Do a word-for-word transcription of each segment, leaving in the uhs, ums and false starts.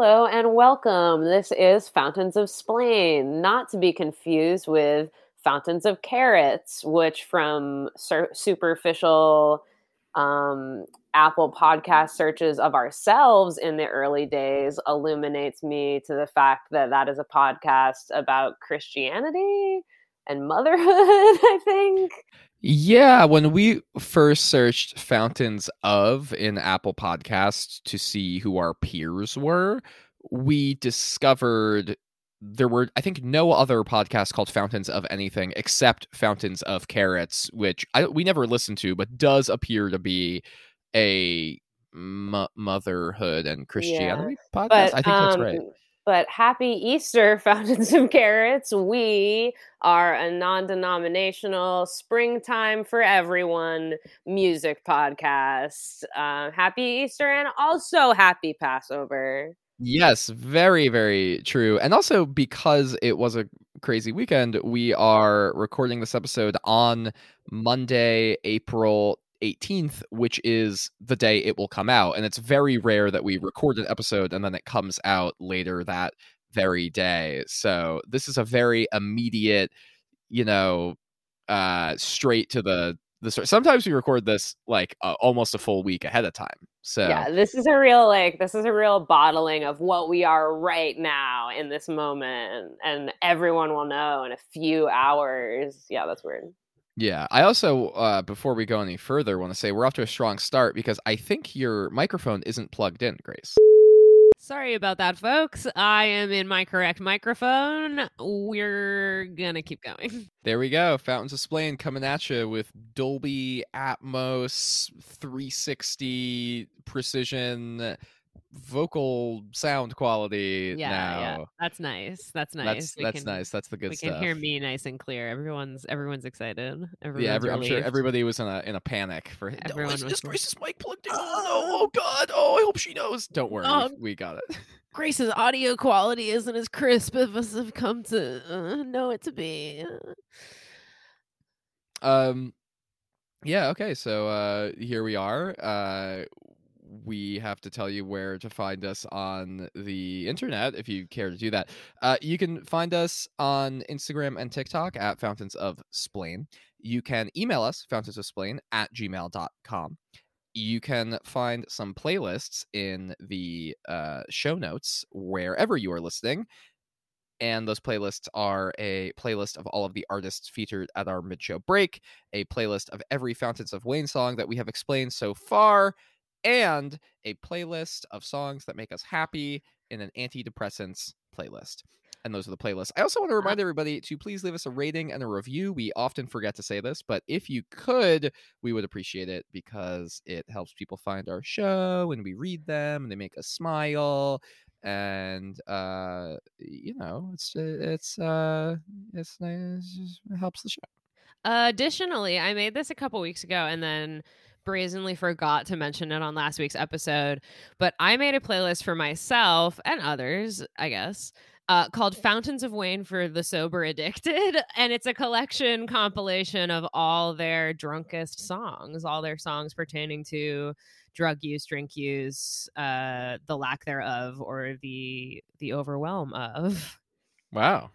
Hello and welcome. This is Fountains of Splain, not to be confused with Fountains of Carrots, which from sur- superficial um, Apple podcast searches of ourselves in the early days illuminates me to the fact that that is a podcast about Christianity and motherhood, I think. Yeah, when we first searched Fountains of in Apple Podcasts to see who our peers were, we discovered there were, I think, no other podcasts called Fountains of anything except Fountains of Carrots, which I, we never listened to, but does appear to be a m- motherhood and Christianity yeah, podcast. But, I think um, that's right. But happy Easter, Fountains of Carrots. We are a non-denominational springtime for everyone music podcast. Uh, happy Easter and also happy Passover. Yes, very, very true. And also because it was a crazy weekend, we are recording this episode on Monday, April eighteenth, which is the day it will come out, and it's very rare that we record an episode and then it comes out later that very day. So this is a very immediate, you know, uh straight to the the story. Sometimes we record this like uh, almost a full week ahead of time. So yeah, this is a real like this is a real bottling of what we are right now in this moment, and everyone will know in a few hours. Yeah, that's weird. Yeah, I also, uh, before we go any further, want to say we're off to a strong start because I think your microphone isn't plugged in, Grace. Sorry about that, folks. I am in my correct microphone. We're going to keep going. There we go. Fountains of Splain coming at you with Dolby Atmos three sixty precision vocal sound quality. Yeah, now. yeah, that's nice. That's nice. That's, that's can, nice. That's the good we stuff. We can hear me nice and clear. Everyone's everyone's excited. Everyone's yeah, every, I'm sure everybody was in a in a panic for. Everyone no, was. Grace's mic plugged in. Oh no! Oh god! Oh, I hope she knows. Don't worry, um, we got it. Grace's audio quality isn't as crisp as I've come to uh, know it to be. Um, yeah. Okay, so uh, here we are. Uh. We have to tell you where to find us on the internet, if you care to do that. Uh, you can find us on Instagram and TikTok at Fountains of Splain. You can email us, fountainsofsplain at gmail dot com. You can find some playlists in the uh, show notes wherever you are listening. And those playlists are a playlist of all of the artists featured at our mid-show break, a playlist of every Fountains of Wayne song that we have explained so far, and a playlist of songs that make us happy in an antidepressants playlist. And those are the playlists. I also want to remind everybody to please leave us a rating and a review. We often forget to say this, but if you could, we would appreciate it because it helps people find our show and we read them and they make us smile. And, uh, you know, it's, it's, uh, it's nice. It helps the show. Uh, additionally, I made this a couple weeks ago and then brazenly forgot to mention it on last week's episode, but I made a playlist for myself and others, I guess, uh, called Fountains of Wayne for the Sober Addicted, and it's a collection compilation of all their drunkest songs, all their songs pertaining to drug use, drink use, uh, the lack thereof, or the the overwhelm of. Wow.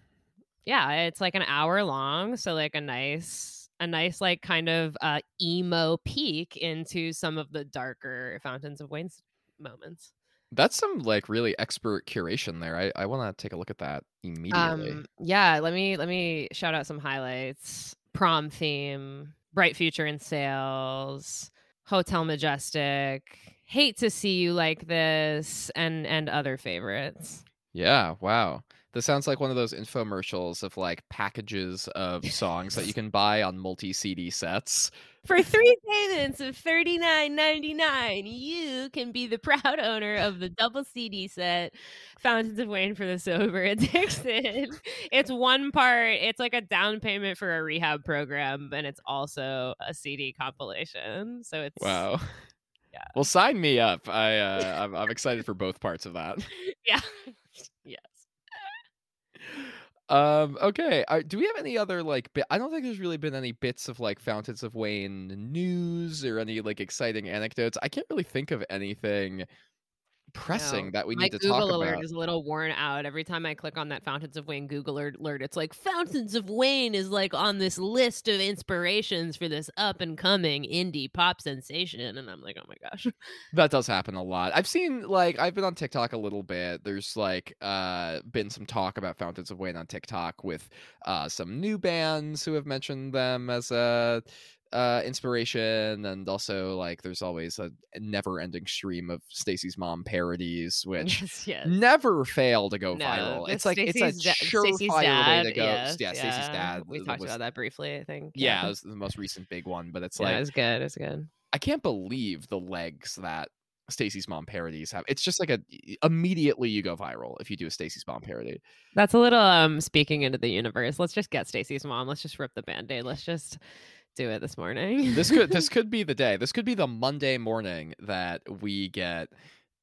Yeah, it's like an hour long, so like a nice... a nice like kind of uh emo peek into some of the darker Fountains of Wayne's moments. That's some like really expert curation there. I, I want to take a look at that immediately. Um, yeah, let me let me shout out some highlights. Prom Theme, Bright Future in Sales, Hotel Majestic, Hate to See You Like This, and and other favorites. Yeah, wow. This sounds like one of those infomercials of like packages of songs that you can buy on multi-C D sets. For three payments of thirty-nine ninety-nine, you can be the proud owner of the double C D set, Fountains of Wayne for the Sober Addicted. It's one part. It's like a down payment for a rehab program, and it's also a C D compilation. So it's... Wow. Yeah. Well, sign me up. I, uh, I'm, I'm excited for both parts of that. Yeah. Yeah. Um, okay. Uh, do we have any other like bi- I don't think there's really been any bits of like Fountains of Wayne news or any like exciting anecdotes. I can't really think of anything pressing no. that we need My to Google talk about. My Google alert is a little worn out. Every time I click on that Fountains of Wayne Google alert, it's like Fountains of Wayne is like on this list of inspirations for this up and coming indie pop sensation. And I'm like, oh my gosh. That does happen a lot. I've seen, like, I've been on TikTok a little bit. There's like uh, been some talk about Fountains of Wayne on TikTok with uh, some new bands who have mentioned them as a Uh, inspiration, and also like there's always a never-ending stream of Stacey's Mom parodies, which yes, yes. never fail to go no, viral. It's like Stacey's it's a da- surefire way to go. Yes, yeah, yeah, Stacey's dad. We talked was, about that briefly, I think. Yeah, yeah, it was the most recent big one, but it's yeah, like it's good. It's good. I can't believe the legs that Stacey's Mom parodies have. It's just like a immediately you go viral if you do a Stacey's Mom parody. That's a little um speaking into the universe. Let's just get Stacey's Mom. Let's just rip the band-aid. Let's just. Do it this morning. this could this could be the day. This could be the Monday morning that we get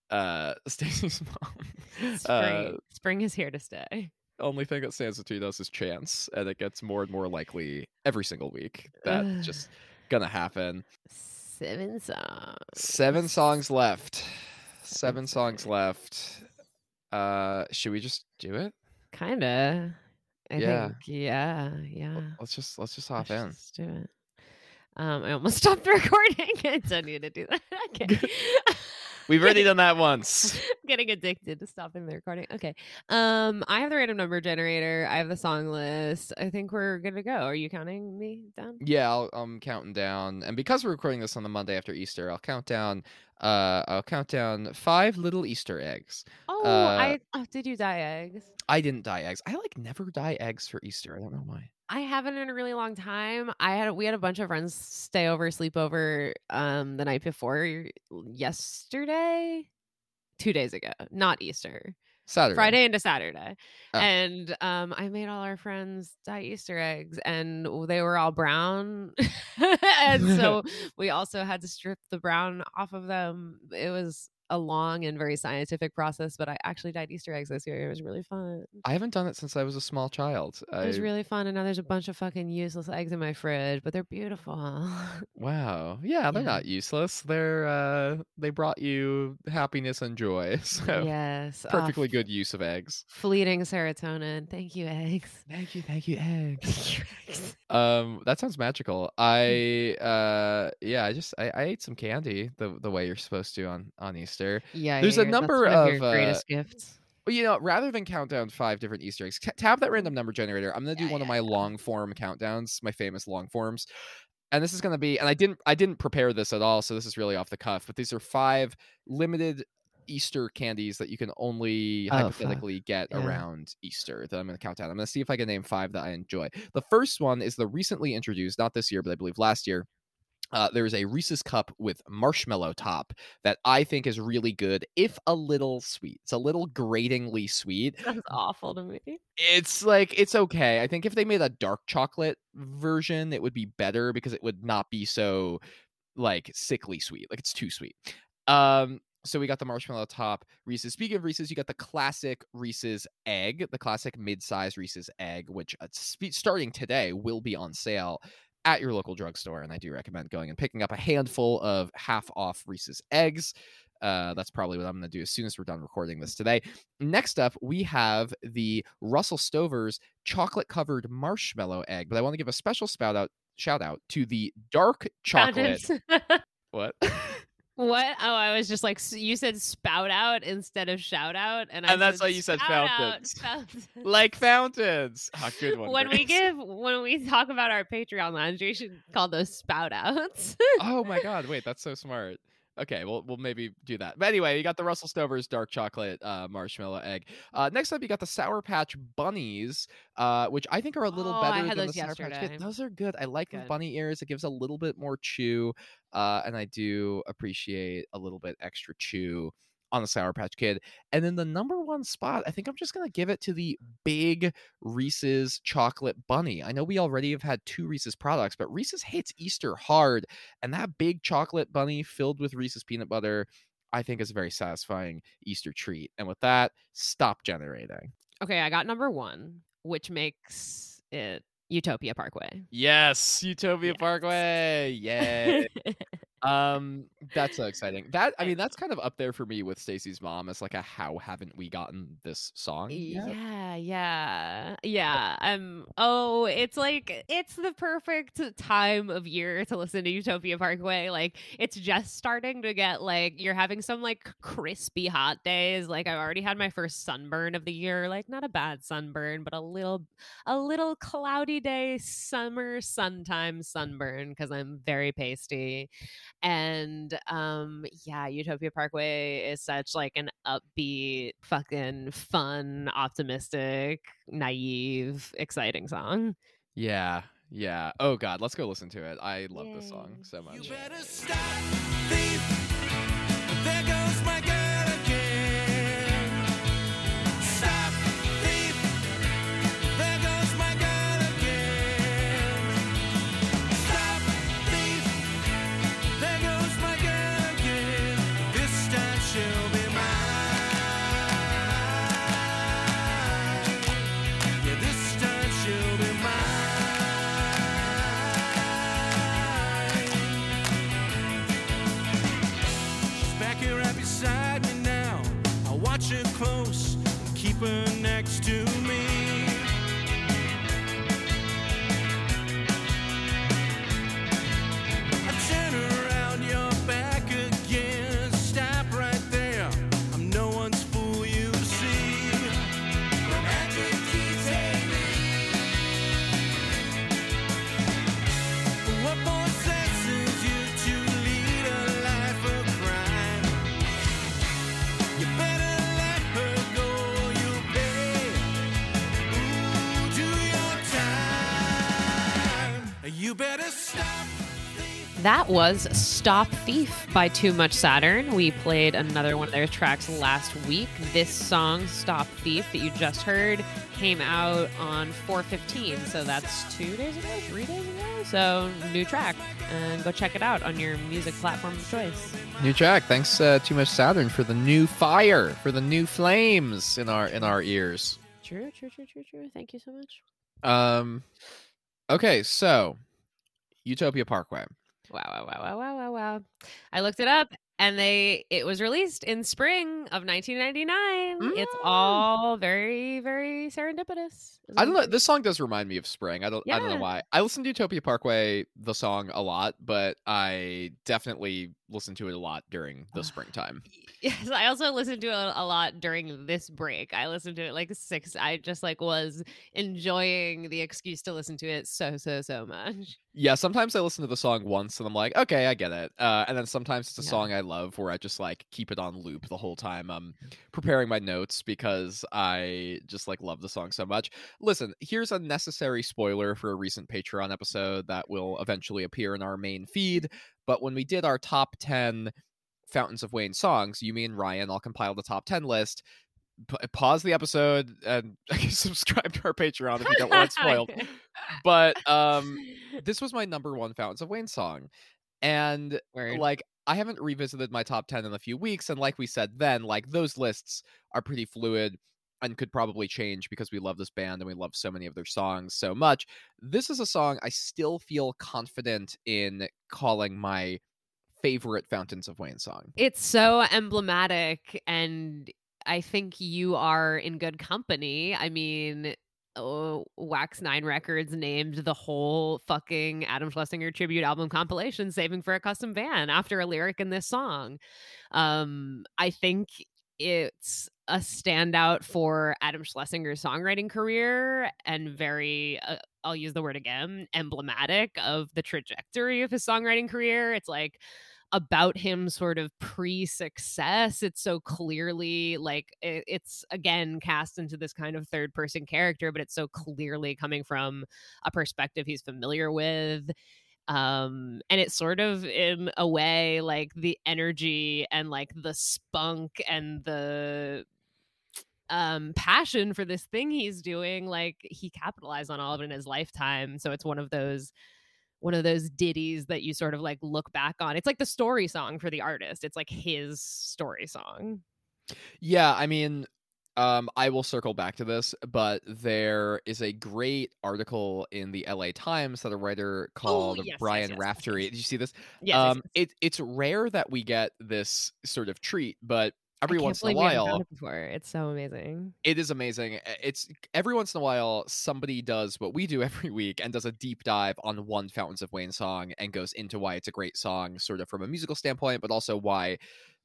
uh Stacey's Mom. Spring. Uh, Spring is here to stay. Only thing that stands between us is chance, and it gets more and more likely every single week. That's just gonna happen. Seven songs. Seven songs left. Seven songs left. Uh, should we just do it? Kinda. I yeah. think. Yeah. Yeah. Let's just let's just hop let's in. Let's do it. Um, I almost stopped recording. I don't need to do that. Okay. We've already done that once. I'm getting addicted to stopping the recording. Okay. Um, I have the random number generator. I have the song list. I think we're good to go. Are you counting me down? Yeah, I'll, I'm counting down. And because we're recording this on the Monday after Easter, I'll count down. Uh, I'll count down five little Easter eggs. Oh, uh, I oh, did you dye eggs? I didn't dye eggs. I like never dye eggs for Easter. I don't know why. I haven't in a really long time. I had we had a bunch of friends stay over, sleep over um, the night before yesterday, two days ago, not Easter. Saturday. Friday into Saturday. Oh. And um, I made all our friends dye Easter eggs, and they were all brown. And so we also had to strip the brown off of them. It was a long and very scientific process, but I actually dyed Easter eggs this year. It was really fun. I haven't done it since I was a small child. I... It was really fun, and now there's a bunch of fucking useless eggs in my fridge, but they're beautiful. Wow. Yeah, they're yeah. not useless. They're uh, they brought you happiness and joy. So yes, perfectly oh, good use of eggs. Fleeting serotonin. Thank you, eggs. Thank you, thank you, eggs. um, that sounds magical. I uh, yeah, I just I, I ate some candy the the way you're supposed to on on Easter. Yeah, there's yeah, a number of, of your greatest uh, gifts. Well, you know, rather than count down five different Easter eggs, t- tap that random number generator. I'm gonna do yeah, one yeah, of my yeah. long form countdowns, my famous long forms, and this is gonna be. And I didn't, I didn't prepare this at all, so this is really off the cuff. But these are five limited Easter candies that you can only oh, hypothetically fuck. get yeah. around Easter. That I'm gonna count down. I'm gonna see if I can name five that I enjoy. The first one is the recently introduced, not this year, but I believe last year. Uh, there is a Reese's cup with marshmallow top that I think is really good, if a little sweet. It's a little gratingly sweet. That's awful to me. It's like, it's okay. I think if they made a dark chocolate version, it would be better because it would not be so, like, sickly sweet. Like, it's too sweet. Um... So we got the marshmallow top Reese's. Speaking of Reese's, you got the classic Reese's egg, the classic mid-size Reese's egg, which uh, spe- starting today will be on sale at your local drugstore. And I do recommend going and picking up a handful of half-off Reese's eggs. Uh, that's probably what I'm going to do as soon as we're done recording this today. Next up, we have the Russell Stover's chocolate-covered marshmallow egg. But I want to give a special spout out, shout out to the dark chocolate. What? What? Oh, I was just like, you said spout out instead of shout out. And, I and that's why you said fountains. Out, fountains. Like fountains. Oh, good one, when Grace. we give, when we talk about our Patreon lounge, we should call those spout outs. Oh my God. Wait, that's so smart. Okay, well, we'll maybe do that. But anyway, you got the Russell Stover's dark chocolate uh, marshmallow egg. Uh, next up, you got the Sour Patch Bunnies, uh, which I think are a little oh, better I had than those the yesterday. Sour Patch Kids. Those are good. I like good. the bunny ears. It gives a little bit more chew, uh, and I do appreciate a little bit extra chew on the Sour Patch Kid. And then the number one spot, I think I'm just going to give it to the big Reese's chocolate bunny. I know we already have had two Reese's products, but Reese's hits Easter hard. And that big chocolate bunny filled with Reese's peanut butter, I think is a very satisfying Easter treat. And with that, stop generating. Okay, I got number one, which makes it Utopia Parkway. Yes, Utopia yes. Parkway. Yay. Um, that's so exciting. That I mean, that's kind of up there for me with Stacey's Mom as like a how haven't we gotten this song? Yet? Yeah, yeah, yeah. Um, oh, it's like it's the perfect time of year to listen to Utopia Parkway. Like it's just starting to get like you're having some like crispy hot days. Like I've already had my first sunburn of the year. Like not a bad sunburn, but a little, a little cloudy day, summer suntime sunburn because I'm very pasty. And um yeah, Utopia Parkway is such like an upbeat, fucking fun, optimistic, naive, exciting song. Yeah, yeah. Oh god, let's go listen to it. I love Yay. This song so much. You better stop, thief. There goes my girl. Close and keep her next to me. I turn around your back again. Stop right there. I'm no one's fool, you see. Romantic detainee. What more sense is you to lead a life of crime? You better. You better stop. That was Stop Thief by Too Much Saturn. We played another one of their tracks last week. This song, Stop Thief, that you just heard, came out on four fifteen. So that's two days ago, three days ago. So new track. And go check it out on your music platform of choice. New track. Thanks, uh, Too Much Saturn, for the new fire, for the new flames in our in our ears. True, true, true, true, true. Thank you so much. Um, okay, so... Utopia Parkway. Wow, wow, wow, wow, wow, wow, wow. I looked it up and they it was released in spring of nineteen ninety-nine. Mm. It's all very, very serendipitous. I don't know. This song does remind me of spring. I don't yeah. I don't know why. I listen to Utopia Parkway, the song, a lot, but I definitely listen to it a lot during the springtime. Yes, I also listened to it a lot during this break. I listened to it like six. I just like was enjoying the excuse to listen to it so, so, so much. Yeah, sometimes I listen to the song once and I'm like, okay, I get it. Uh, and then sometimes it's a yeah. song I love where I just like keep it on loop the whole time I'm preparing my notes because I just like love the song so much. Listen, here's a necessary spoiler for a recent Patreon episode that will eventually appear in our main feed. But when we did our top ten Fountains of Wayne songs, you, me, and Ryan all compiled the top ten list. P- pause the episode and subscribe to our Patreon if you don't want it spoiled. But um, this was my number one Fountains of Wayne song. And Weird. like, I haven't revisited my top ten in a few weeks. And like we said then, like those lists are pretty fluid and could probably change because we love this band and we love so many of their songs so much. This is a song I still feel confident in calling my favorite Fountains of Wayne song. It's so emblematic, and I think you are in good company. I mean, oh, Wax Nine Records named the whole fucking Adam Schlesinger tribute album compilation Saving for a Custom Van after a lyric in this song. Um, I think it's a standout for Adam Schlesinger's songwriting career and very, uh, I'll use the word again, emblematic of the trajectory of his songwriting career. It's like about him sort of pre-success. It's so clearly like it, it's again cast into this kind of third person character, but it's so clearly coming from a perspective he's familiar with. Um, and it's sort of in a way like the energy and like the spunk and the um, passion for this thing he's doing. Like he capitalized on all of it in his lifetime. So it's one of those, one of those ditties that you sort of like look back on. It's like the story song for the artist. It's like his story song. Yeah. I mean, Um, I will circle back to this, but there is a great article in the L A Times that a writer called oh, yes, Brian yes, yes, Raftery. Yes. Did you see this? Yes, um, yes, yes. It, it's rare that we get this sort of treat, but every once in a while, it it's so amazing. It is amazing. It's every once in a while, somebody does what we do every week and does a deep dive on one Fountains of Wayne song and goes into why it's a great song, sort of from a musical standpoint, but also why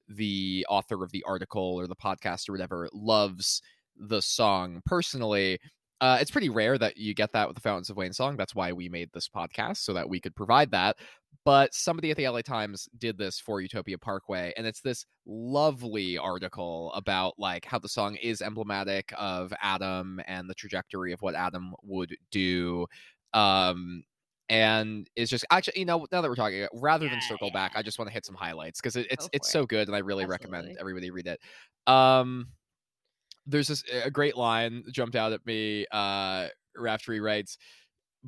the author of the article or the podcast or whatever loves the song personally. Uh, it's pretty rare that you get that with the Fountains of Wayne song. That's why we made this podcast, so that we could provide that. But somebody at the L A Times did this for Utopia Parkway, and it's this lovely article about like how the song is emblematic of Adam and the trajectory of what Adam would do. Um, And it's just actually, you know, now that we're talking, rather yeah, than circle yeah. back, I just want to hit some highlights because it, it's Go it's it. so good, and I really Absolutely. recommend everybody read it. Um, there's this a great line jumped out at me. Uh, Raftery writes,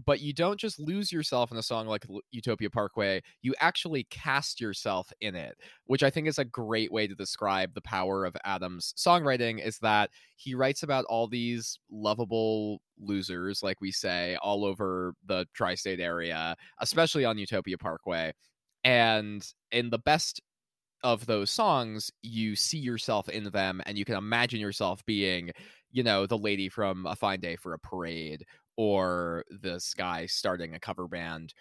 "But you don't just lose yourself in a song like Utopia Parkway; you actually cast yourself in it," which I think is a great way to describe the power of Adam's songwriting. Is that he writes about all these lovable losers, like we say, all over the tri-state area, especially on Utopia Parkway. And in the best of those songs, you see yourself in them, and you can imagine yourself being, you know, the lady from A Fine Day for a Parade, or this guy starting a cover band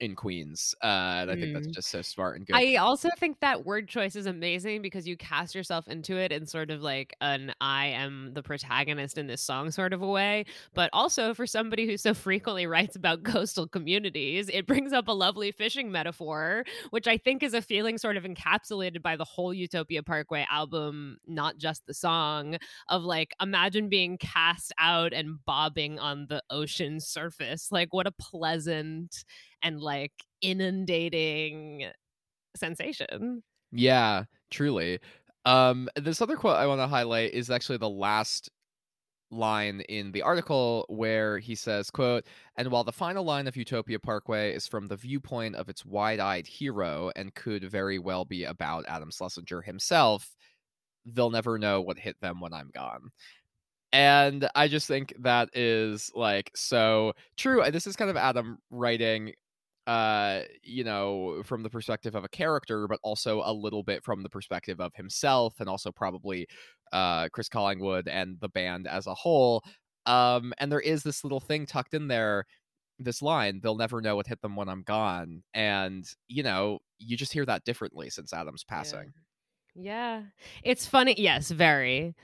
in Queens. Uh, and I think mm. that's just so smart and good. I also think that word choice is amazing because you cast yourself into it in sort of like an I am the protagonist in this song sort of a way. But also for somebody who so frequently writes about coastal communities, it brings up a lovely fishing metaphor, which I think is a feeling sort of encapsulated by the whole Utopia Parkway album, not just the song, of like, imagine being cast out and bobbing on the ocean surface. Like, what a pleasant and like inundating sensation. Yeah, truly. Um, this other quote I want to highlight is actually the last line in the article where he says, quote, "And while the final line of Utopia Parkway is from the viewpoint of its wide-eyed hero and could very well be about Adam Schlesinger himself, they'll never know what hit them when I'm gone." And I just think that is like so true. And this is kind of Adam writing, uh, you know, from the perspective of a character, but also a little bit from the perspective of himself, and also probably uh, Chris Collingwood and the band as a whole. Um, and there is this little thing tucked in there, this line, "They'll never know what hit them when I'm gone." And, you know, you just hear that differently since Adam's passing. Yeah, yeah. It's funny. Yes, very.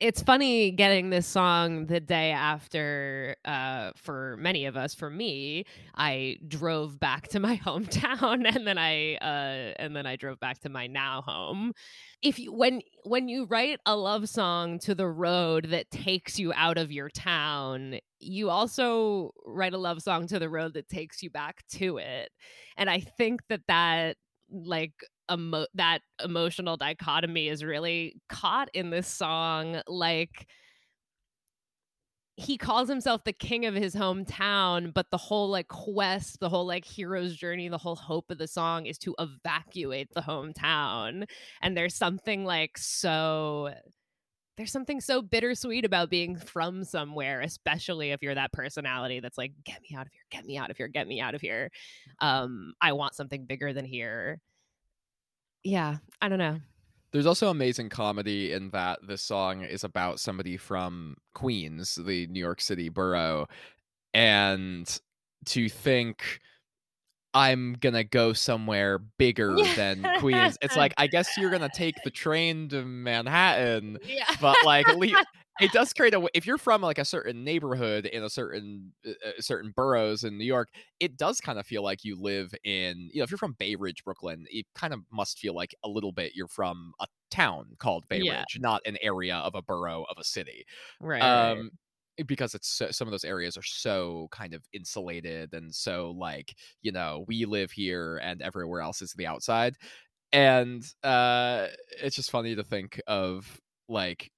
It's funny getting this song the day after, uh, for many of us, for me, I drove back to my hometown and then I, uh, and then I drove back to my now home. If you, when, when you write a love song to the road that takes you out of your town, you also write a love song to the road that takes you back to it. And I think that that, like, Emo- that emotional dichotomy is really caught in this song. Like, he calls himself the king of his hometown, but the whole like quest, the whole like hero's journey, the whole hope of the song is to evacuate the hometown. And there's something like so there's something so bittersweet about being from somewhere, especially if you're that personality that's like, get me out of here, get me out of here, get me out of here. Um, I want something bigger than here. Yeah, I don't know. There's also amazing comedy in that this song is about somebody from Queens, the New York City borough, and to think I'm gonna go somewhere bigger yeah. than Queens. It's like, I guess you're gonna take the train to Manhattan, yeah. but like it does create a. If you're from like a certain neighborhood in a certain uh, certain boroughs in New York, it does kind of feel like you live in. You know, if you're from Bay Ridge, Brooklyn, it kind of must feel like a little bit you're from a town called Bay yeah. Ridge, not an area of a borough of a city, right? Um, because it's so, some of those areas are so kind of insulated and so like, you know, we live here and everywhere else is the outside. And uh, it's just funny to think of like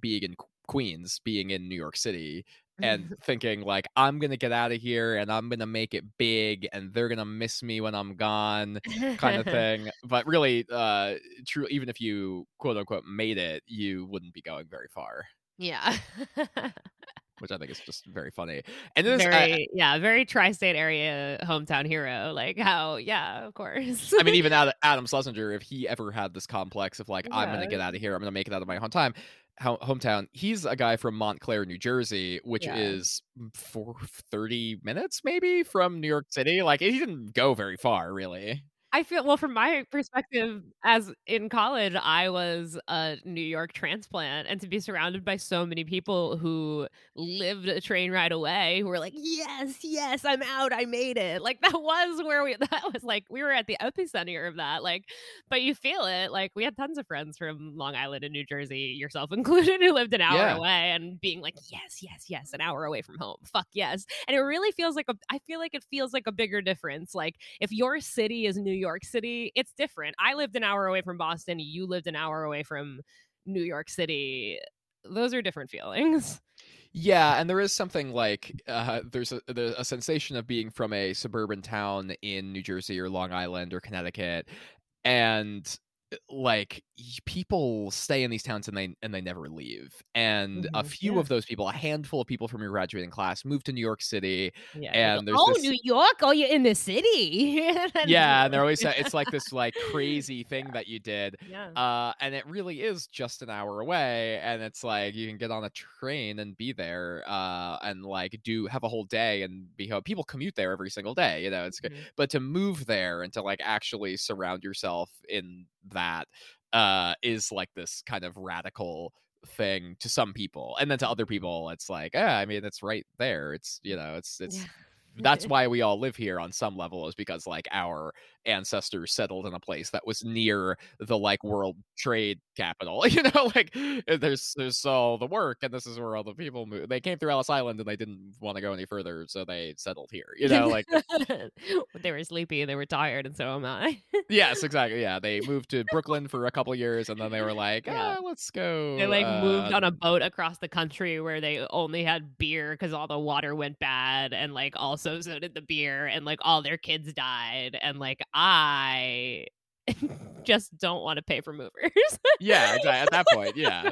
being in Queens, being in New York City and thinking like, I'm going to get out of here and I'm going to make it big and they're going to miss me when I'm gone kind of thing. But really, uh, true, even if you quote unquote made it, you wouldn't be going very far. Yeah. Which I think is just very funny. And then very, uh, yeah, very tri-state area hometown hero. Like how, yeah, of course. I mean, even Adam Schlesinger, if he ever had this complex of like, yeah. I'm going to get out of here, I'm going to make it out of my hometown, hometown. He's a guy from Montclair, New Jersey, which yeah. is for thirty minutes maybe from New York City. Like he didn't go very far, really. I feel, well, from my perspective, as in college, I was a New York transplant, and to be surrounded by so many people who lived a train ride away, who were like, yes, yes, I'm out, I made it. Like, that was where we, that was like, we were at the epicenter of that. Like, but you feel it. Like, we had tons of friends from Long Island and New Jersey, yourself included, who lived an hour yeah. away and being like, yes, yes, yes, an hour away from home. Fuck yes. And it really feels like, a, I feel like it feels like a bigger difference. Like, if your city is New York, New York City, it's different. I lived an hour away from Boston. You lived an hour away from New York City. Those are different feelings. Yeah, and there is something like uh, there's a, there's a sensation of being from a suburban town in New Jersey or Long Island or Connecticut, and like people stay in these towns and they and they never leave. And mm-hmm, a few yeah. of those people, a handful of people from your graduating class, moved to New York City. Yeah, and there's oh, this... New York! Oh, you're in the city. yeah, and they're always it's like this like crazy thing yeah. that you did. Yeah. Uh, and it really is just an hour away, and it's like you can get on a train and be there, uh, and like do have a whole day and be home. People commute there every single day, you know. It's mm-hmm. good, but to move there and to like actually surround yourself in that uh is like this kind of radical thing to some people, and then to other people it's like yeah I mean it's right there, it's you know it's it's yeah. that's why we all live here on some level, is because like our ancestors settled in a place that was near the like world trade capital, you know, like there's there's all the work and this is where all the people moved. They came through Ellis Island and they didn't want to go any further, so they settled here, you know, like they were sleepy and they were tired, and so am I. Yes, exactly. Yeah, they moved to Brooklyn for a couple years and then they were like yeah oh, let's go they like uh... moved on a boat across the country where they only had beer because all the water went bad, and like also so did the beer, and like all their kids died, and like I just don't want to pay for movers. Yeah, exactly. At that point, yeah,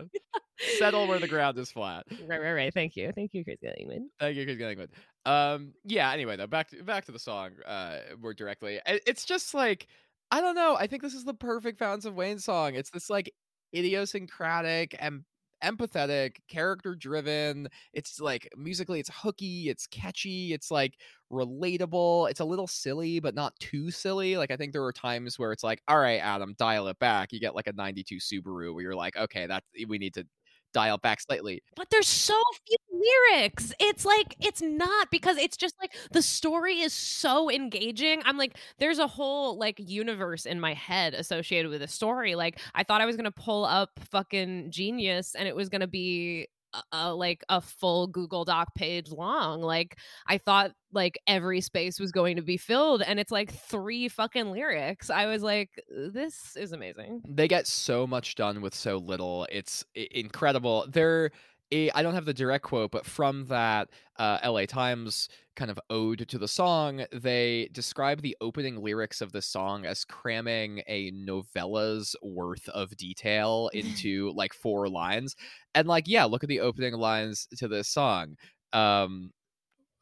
settle where the ground is flat. Right, right, right. Thank you, thank you, Chris Collingwood. Thank you, Chris Collingwood. Um, yeah. Anyway, though, back to back to the song uh, more directly. It's just like I don't know. I think this is the perfect Fountains of Wayne song. It's this like idiosyncratic and empathetic, character driven. It's like musically it's hooky, it's catchy, it's like relatable, it's a little silly but not too silly. Like I think there are times where it's like, all right Adam, dial it back. You get like a ninety-two Subaru where you're like, okay, that we need to dial back slightly. But there's so few lyrics. It's like, it's not, because it's just like the story is so engaging. I'm like, there's a whole like universe in my head associated with a story. Like I thought I was gonna pull up fucking Genius and it was gonna be Uh, like a full Google Doc page long. Like I thought like every space was going to be filled, and it's like three fucking lyrics. I was like, this is amazing. They get so much done with so little. It's incredible. They're I don't have the direct quote, but from that uh, L A Times kind of ode to the song, they describe the opening lyrics of the song as cramming a novella's worth of detail into like four lines. And like, yeah, look at the opening lines to this song. Um,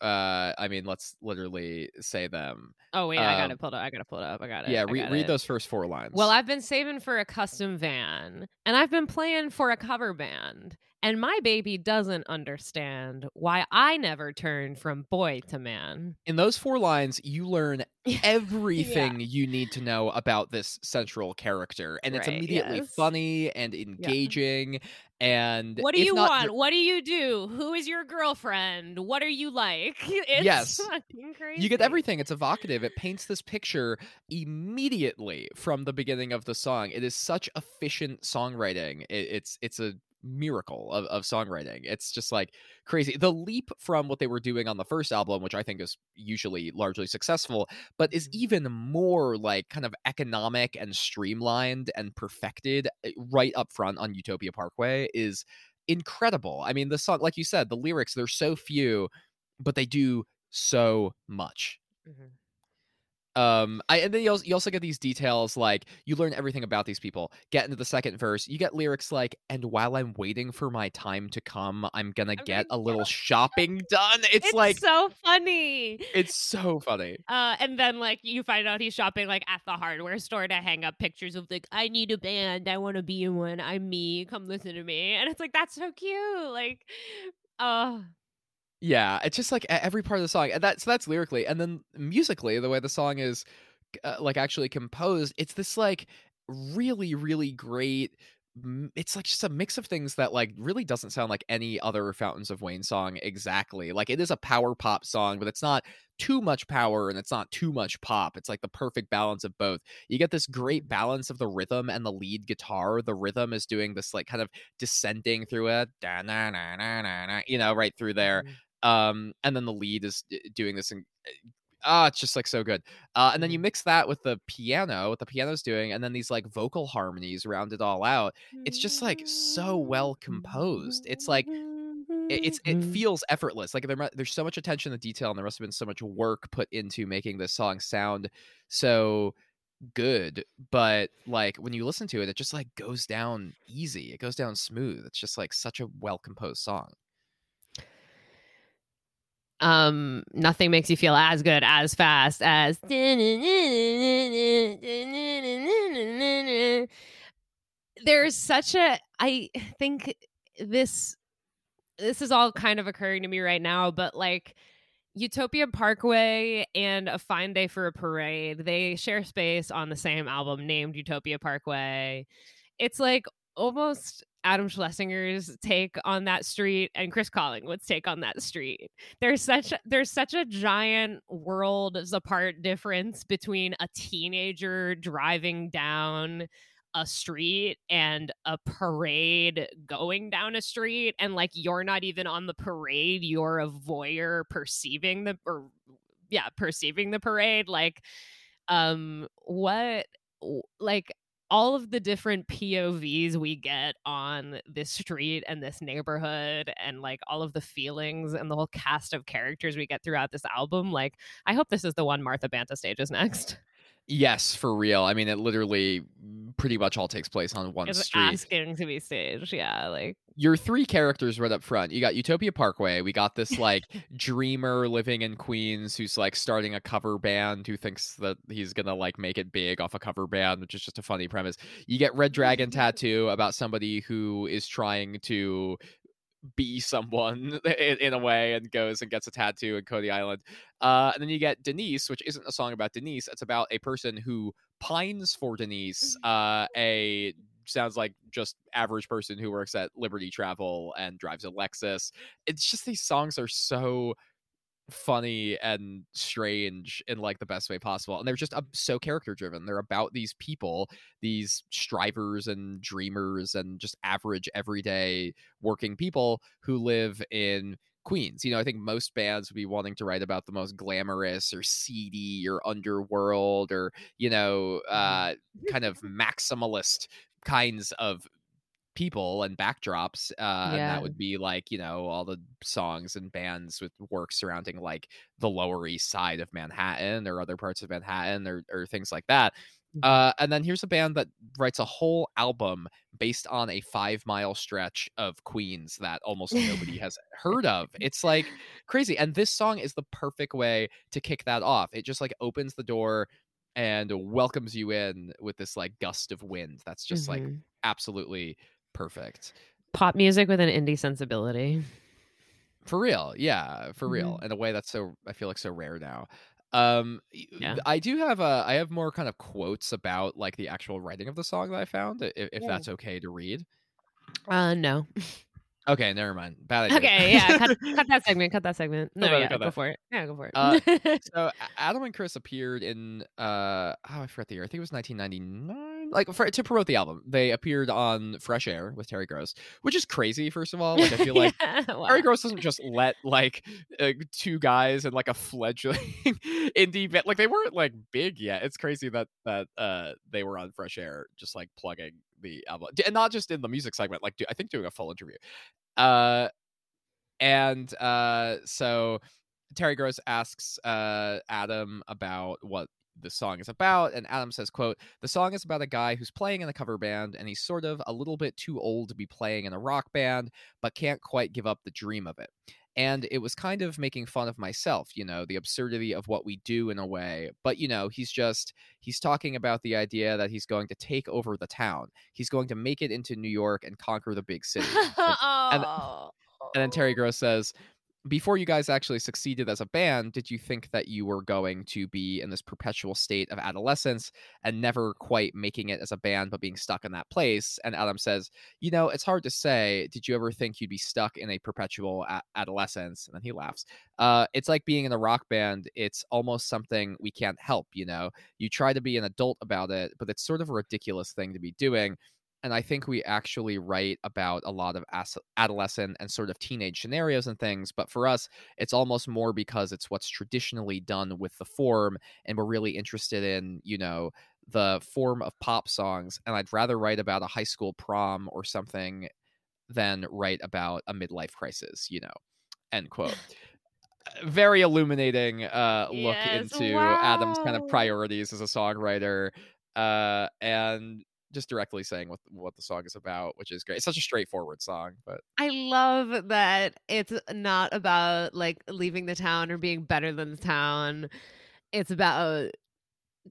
uh, I mean, let's literally say them. Oh, wait, um, I got it pulled up. I got to pull it up. I got it. Yeah, re- got read it. Those first four lines. Well, I've been saving for a custom van, and I've been playing for a cover band. And my baby doesn't understand why I never turned from boy to man. In those four lines, you learn everything yeah. you need to know about this central character. And right, it's immediately yes. funny and engaging. Yeah. And what do you not, want? You're... What do you do? Who is your girlfriend? What are you like? It's yes. fucking crazy. You get everything. It's evocative. It paints this picture immediately from the beginning of the song. It is such efficient songwriting. It, it's it's a miracle of, of songwriting. It's just like crazy, the leap from what they were doing on the first album, which I think is usually largely successful but is even more like kind of economic and streamlined and perfected right up front on Utopia Parkway, is incredible. I mean, the song, like you said, the lyrics, they're so few but they do so much. Mm-hmm. Um, I, and then you also, you also get these details, like, you learn everything about these people. Get into the second verse, you get lyrics like, and while I'm waiting for my time to come, I'm gonna I get mean, a little shopping done. It's, it's like so funny. It's so funny. Uh, and then, like, you find out he's shopping, like, at the hardware store to hang up pictures of, like, I need a band, I want to be in one, I'm me, come listen to me. And it's like, that's so cute. Like, uh yeah, it's just like every part of the song. And that, so that's lyrically. And then musically, the way the song is uh, like actually composed, it's this like really, really great. It's like just a mix of things that like really doesn't sound like any other Fountains of Wayne song exactly. Like, it is a power pop song, but it's not too much power and it's not too much pop. It's like the perfect balance of both. You get this great balance of the rhythm and the lead guitar. The rhythm is doing this like kind of descending through it, you know, right through there. Um, and then the lead is doing this and ah, it's just like so good. Uh, and then you mix that with the piano, what the piano's doing, and then these like vocal harmonies round it all out. It's just like so well composed. It's like it, it's it feels effortless. Like there, there's so much attention to detail, and there must have been so much work put into making this song sound so good. But like when you listen to it, it just like goes down easy. It goes down smooth. It's just like such a well composed song. Um, nothing makes you feel as good, as fast as. There's such a. I think this, this is all kind of occurring to me right now, but like Utopia Parkway and A Fine Day for a Parade, they share space on the same album named Utopia Parkway. It's like almost Adam Schlesinger's take on that street and Chris Collingwood's take on that street. There's such there's such a giant worlds apart difference between a teenager driving down a street and a parade going down a street, and like you're not even on the parade, you're a voyeur perceiving the or yeah, perceiving the parade. Like um what like all of the different P O Vs we get on this street and this neighborhood, and like all of the feelings and the whole cast of characters we get throughout this album. Like, I hope this is the one Martha Banta stages next. Yes, for real. I mean, it literally pretty much all takes place on one it's street. Asking to be staged. Yeah. Like, your three characters right up front. You got Utopia Parkway. We got this like dreamer living in Queens who's like starting a cover band, who thinks that he's going to like make it big off a cover band, which is just a funny premise. You get Red Dragon Tattoo, about somebody who is trying to be someone in, in a way, and goes and gets a tattoo in Coney Island. Uh, and then you get Denise, which isn't a song about Denise. It's about a person who pines for Denise, uh, a... sounds like just average person who works at Liberty Travel and drives a Lexus. It's just, these songs are so funny and strange in like the best way possible, and they're just uh, so character driven. They're about these people, these strivers and dreamers and just average everyday working people who live in Queens. You know, I think most bands would be wanting to write about the most glamorous or seedy or underworld or, you know, uh, kind of maximalist kinds of people and backdrops. Uh, yeah. And that would be like, you know, all the songs and bands with work surrounding like the Lower East Side of Manhattan or other parts of Manhattan, or, or things like that. Uh, and then here's a band that writes a whole album based on a five mile stretch of Queens that almost nobody has heard of. It's like crazy. And this song is the perfect way to kick that off. It just like opens the door and welcomes you in with this like gust of wind. That's just mm-hmm. like absolutely perfect. Pop music with an indie sensibility. For real. Yeah, for mm-hmm. real. In a way that's so, I feel like so rare now. Um, yeah. I do have a, I have more kind of quotes about like the actual writing of the song that I found, if, if yeah. that's okay to read. Uh, no. Okay, never mind. Bad idea. Okay, yeah, cut, cut that segment, cut that segment. No, no yeah, go that. for it. Yeah, go for it. Uh, so Adam and Chris appeared in, uh, oh, I forgot the year. I think it was nineteen ninety-nine, like for, to promote the album. They appeared on Fresh Air with Terry Gross, which is crazy, first of all. Like, I feel like yeah, wow. Terry Gross doesn't just let like uh, two guys and like a fledgling indie band, like they weren't like big yet. It's crazy that, that uh, they were on Fresh Air just like plugging the album, and not just in the music segment, like do, I think doing a full interview. Uh, and uh, so Terry Gross asks uh, Adam about what the song is about. And Adam says, quote, the song is about a guy who's playing in a cover band and he's sort of a little bit too old to be playing in a rock band, but can't quite give up the dream of it. And it was kind of making fun of myself, you know, the absurdity of what we do in a way. But, you know, he's just he's talking about the idea that he's going to take over the town. He's going to make it into New York and conquer the big city. oh. and, and then Terry Gross says, before you guys actually succeeded as a band, did you think that you were going to be in this perpetual state of adolescence and never quite making it as a band, but being stuck in that place? And Adam says, you know, it's hard to say. Did you ever think you'd be stuck in a perpetual a- adolescence? And then he laughs. Uh, it's like being in a rock band. It's almost something we can't help. You know, you try to be an adult about it, but it's sort of a ridiculous thing to be doing. And I think we actually write about a lot of adolescent and sort of teenage scenarios and things. But for us, it's almost more because it's what's traditionally done with the form. And we're really interested in, you know, the form of pop songs. And I'd rather write about a high school prom or something than write about a midlife crisis, you know, end quote. Very illuminating uh, look yes, into wow. Adam's kind of priorities as a songwriter. Uh, and... just directly saying what what the song is about, which is great. It's such a straightforward song, but I love that it's not about like leaving the town or being better than the town. It's about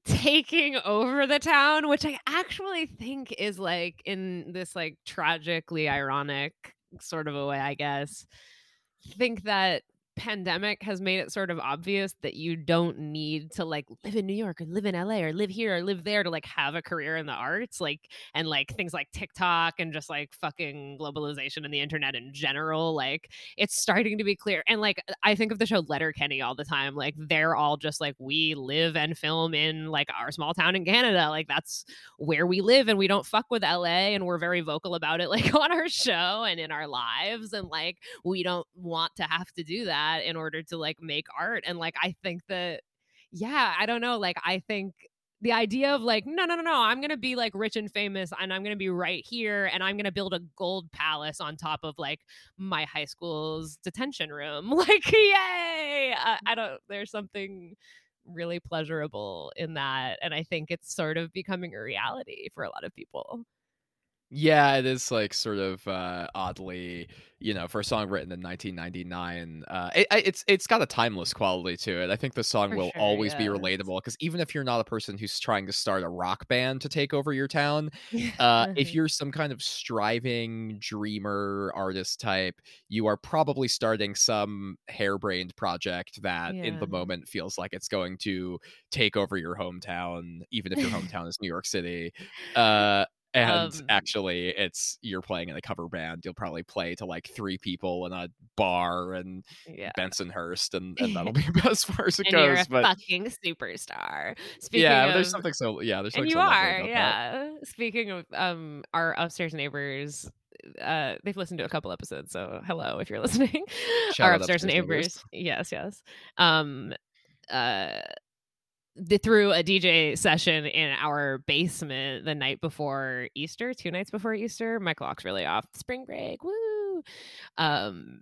taking over the town, which I actually think is like in this like tragically ironic sort of a way, I guess. I think that pandemic has made it sort of obvious that you don't need to like live in New York or live in L A or live here or live there to like have a career in the arts, like, and like things like TikTok and just like fucking globalization and the internet in general, like it's starting to be clear. And like I think of the show Letterkenny all the time, like they're all just like, we live and film in like our small town in Canada, like that's where we live and we don't fuck with L A, and we're very vocal about it like on our show and in our lives, and like we don't want to have to do that in order to like make art. And like I think that yeah I don't know like I think the idea of like no no no no I'm gonna be like rich and famous and I'm gonna be right here and I'm gonna build a gold palace on top of like my high school's detention room, like yay. I, I don't there's something really pleasurable in that, and I think it's sort of becoming a reality for a lot of people. Yeah, it is like sort of uh, oddly, you know, for a song written in nineteen ninety-nine, uh, it, it's it's got a timeless quality to it. I think the song for will sure, always yeah. be relatable, because even if you're not a person who's trying to start a rock band to take over your town, uh, if you're some kind of striving dreamer artist type, you are probably starting some harebrained project that yeah. in the moment feels like it's going to take over your hometown, even if your hometown is New York City. Uh And um, actually, it's you're playing in a cover band. You'll probably play to like three people in a bar and yeah. Bensonhurst, and, and that'll be about as far as it and goes. You're a but fucking superstar. Speaking yeah, of, there's something so yeah, there's something. And you so are yeah. That. Speaking of um, our upstairs neighbors, uh, they've listened to a couple episodes. So hello, if you're listening, Shout our upstairs, upstairs neighbors. neighbors. Yes, yes. Um, uh. The, through a D J session in our basement the night before Easter, two nights before Easter, my clock's really off. Spring break, woo! Um,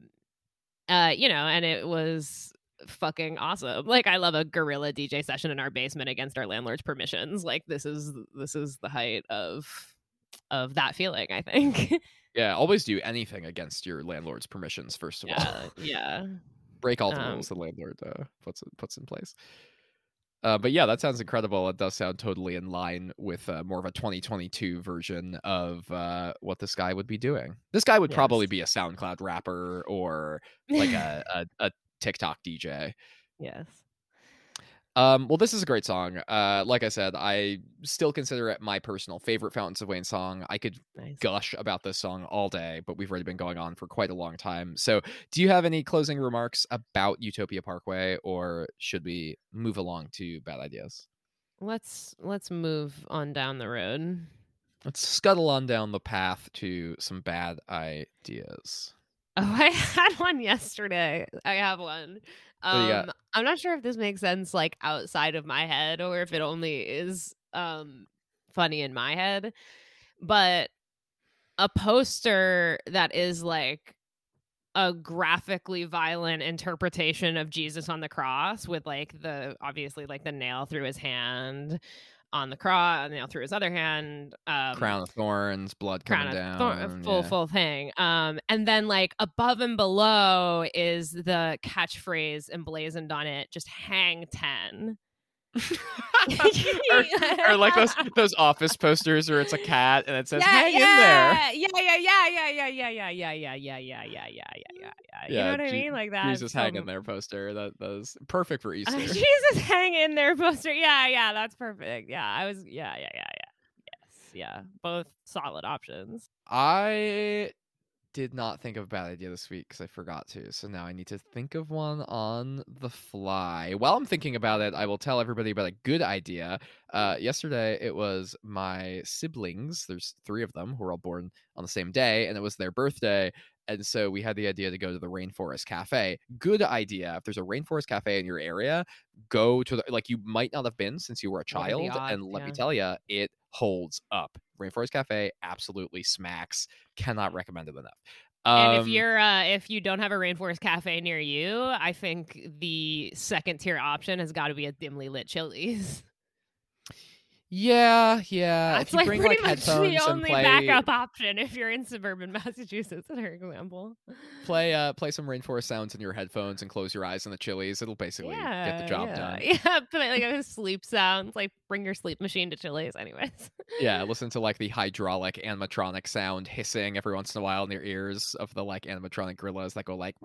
uh, you know, and it was fucking awesome. Like, I love a guerrilla D J session in our basement against our landlord's permissions. Like, this is this is the height of of that feeling, I think. Yeah, always do anything against your landlord's permissions first of yeah, all. Yeah, break all the um, rules the landlord uh, puts puts in place. Uh, but yeah, that sounds incredible. It does sound totally in line with uh, more of a twenty twenty-two version of uh, what this guy would be doing. This guy would yes. probably be a SoundCloud rapper or like a, a, a TikTok D J. Yes. Um, well, this is a great song. Uh, like I said, I still consider it my personal favorite Fountains of Wayne song. I could nice. gush about this song all day, but we've already been going on for quite a long time. So do you have any closing remarks about Utopia Parkway, or should we move along to Bad Ideas? Let's let's move on down the road. Let's scuttle on down the path to some bad ideas. Oh, I had one yesterday. I have one. Um, I'm not sure if this makes sense like outside of my head or if it only is um, funny in my head, but a poster that is like a graphically violent interpretation of Jesus on the cross with like the obviously like the nail through his hand on the cross, nail through his other hand, um, crown of thorns, blood coming down, thorn, full yeah. full thing. Um, and then like above and below is the catchphrase emblazoned on it: "Just hang ten." or, or like those those office posters where it's a cat and it says yeah, hang yeah. in there. Yeah, yeah, yeah, yeah, yeah, yeah, yeah, yeah, yeah, yeah, yeah, yeah, yeah, yeah, yeah. You know what G- I mean? Like that. Jesus hang in there poster. That that was perfect for Easter. Uh, Jesus hang in there poster. Yeah, yeah, that's perfect. Yeah, I was. Yeah, yeah, yeah, yeah. Yes, yeah. Both solid options. I did not think of a bad idea this week because I forgot to. So now I need to think of one on the fly. While I'm thinking about it, I will tell everybody about a good idea. Uh, yesterday, it was my siblings. There's three of them who were all born on the same day, and it was their birthday. And so we had the idea to go to the Rainforest Cafe. Good idea. If there's a Rainforest Cafe in your area, go to the, like you might not have been since you were a child. Odd, and let yeah. me tell you, it holds up. Rainforest Cafe absolutely smacks. Cannot recommend it enough. Um, and if you're uh, if you don't have a Rainforest Cafe near you, I think the second tier option has got to be a dimly lit Chili's. Yeah, yeah. That's if you like bring, pretty like, much the only play, backup option if you're in suburban Massachusetts, for example. Play uh, play some Rainforest sounds in your headphones and close your eyes on the Chili's. It'll basically yeah, get the job yeah. done. Yeah, play like a sleep sounds. Like bring your sleep machine to Chili's, anyways. Yeah, listen to like the hydraulic animatronic sound hissing every once in a while in your ears of the like animatronic gorillas that go like.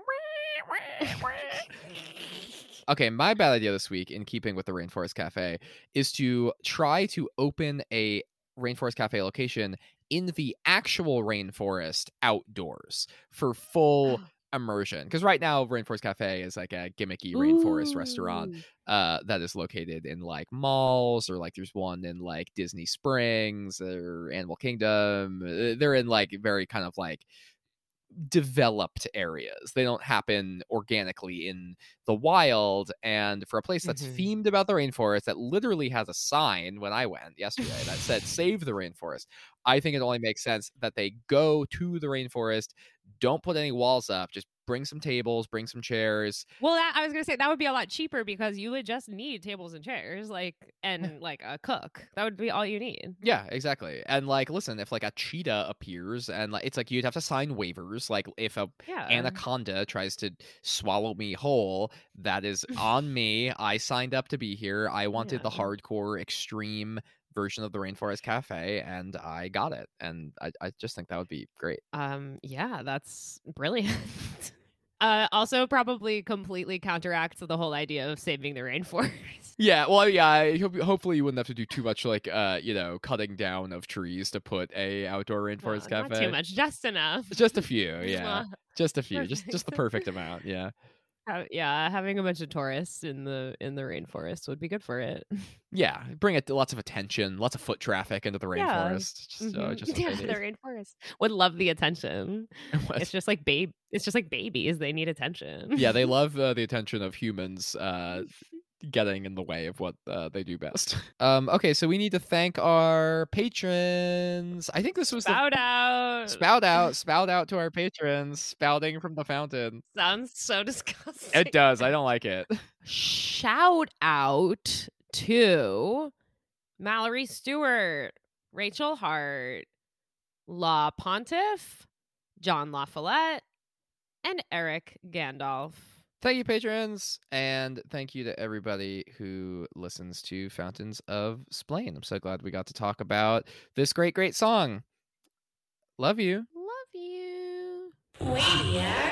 Okay, my bad idea this week, in keeping with the Rainforest Cafe, is to try to open a Rainforest Cafe location in the actual rainforest outdoors for full immersion. Because right now, Rainforest Cafe is like a gimmicky rainforest Ooh. restaurant uh, that is located in like malls, or like there's one in like Disney Springs or Animal Kingdom. They're in like very kind of like developed areas. They don't happen organically in the wild, and for a place that's mm-hmm. themed about the rainforest that literally has a sign when I went yesterday that said save the rainforest, I think it only makes sense that they go to the rainforest. Don't put any walls up, just bring some tables, bring some chairs. Well, that, I was gonna say that would be a lot cheaper because you would just need tables and chairs, like, and like a cook. That would be all you need. Yeah, exactly. And like, listen, if like a cheetah appears, and like, it's like you'd have to sign waivers. Like, if a yeah. anaconda tries to swallow me whole, that is on me. I signed up to be here. I wanted yeah. the hardcore, extreme version of the Rainforest Cafe, and I got it. And I, I just think that would be great. Um, yeah, that's brilliant. Uh, also probably completely counteracts the whole idea of saving the rainforest. Yeah, well, yeah, I hope, hopefully you wouldn't have to do too much, like, uh, you know, cutting down of trees to put a outdoor rainforest oh, cafe. Not too much, just enough. Just a few, yeah. just a few, perfect. just just the perfect amount, yeah. Uh, yeah, having a bunch of tourists in the in the rainforest would be good for it. Yeah, bring it lots of attention, lots of foot traffic into the rainforest. Yeah, just, mm-hmm. uh, just yeah the rainforest would love the attention. It it's just like babe, it's just like babies. They need attention. Yeah, they love uh, the attention of humans. Uh, getting in the way of what uh, they do best. Um, okay, so we need to thank our patrons. I think this was spout the... out, spout out, spout out to our patrons. Spouting from the fountain sounds so disgusting. It does. I don't like it. Shout out to Mallory Stewart, Rachel Hart, La Pontiff, John LaFollette, and Eric Gandalf. Thank you, patrons, and thank you to everybody who listens to Fountains of Splain. I'm so glad we got to talk about this great, great song. Love you. Love you. Wait, yeah.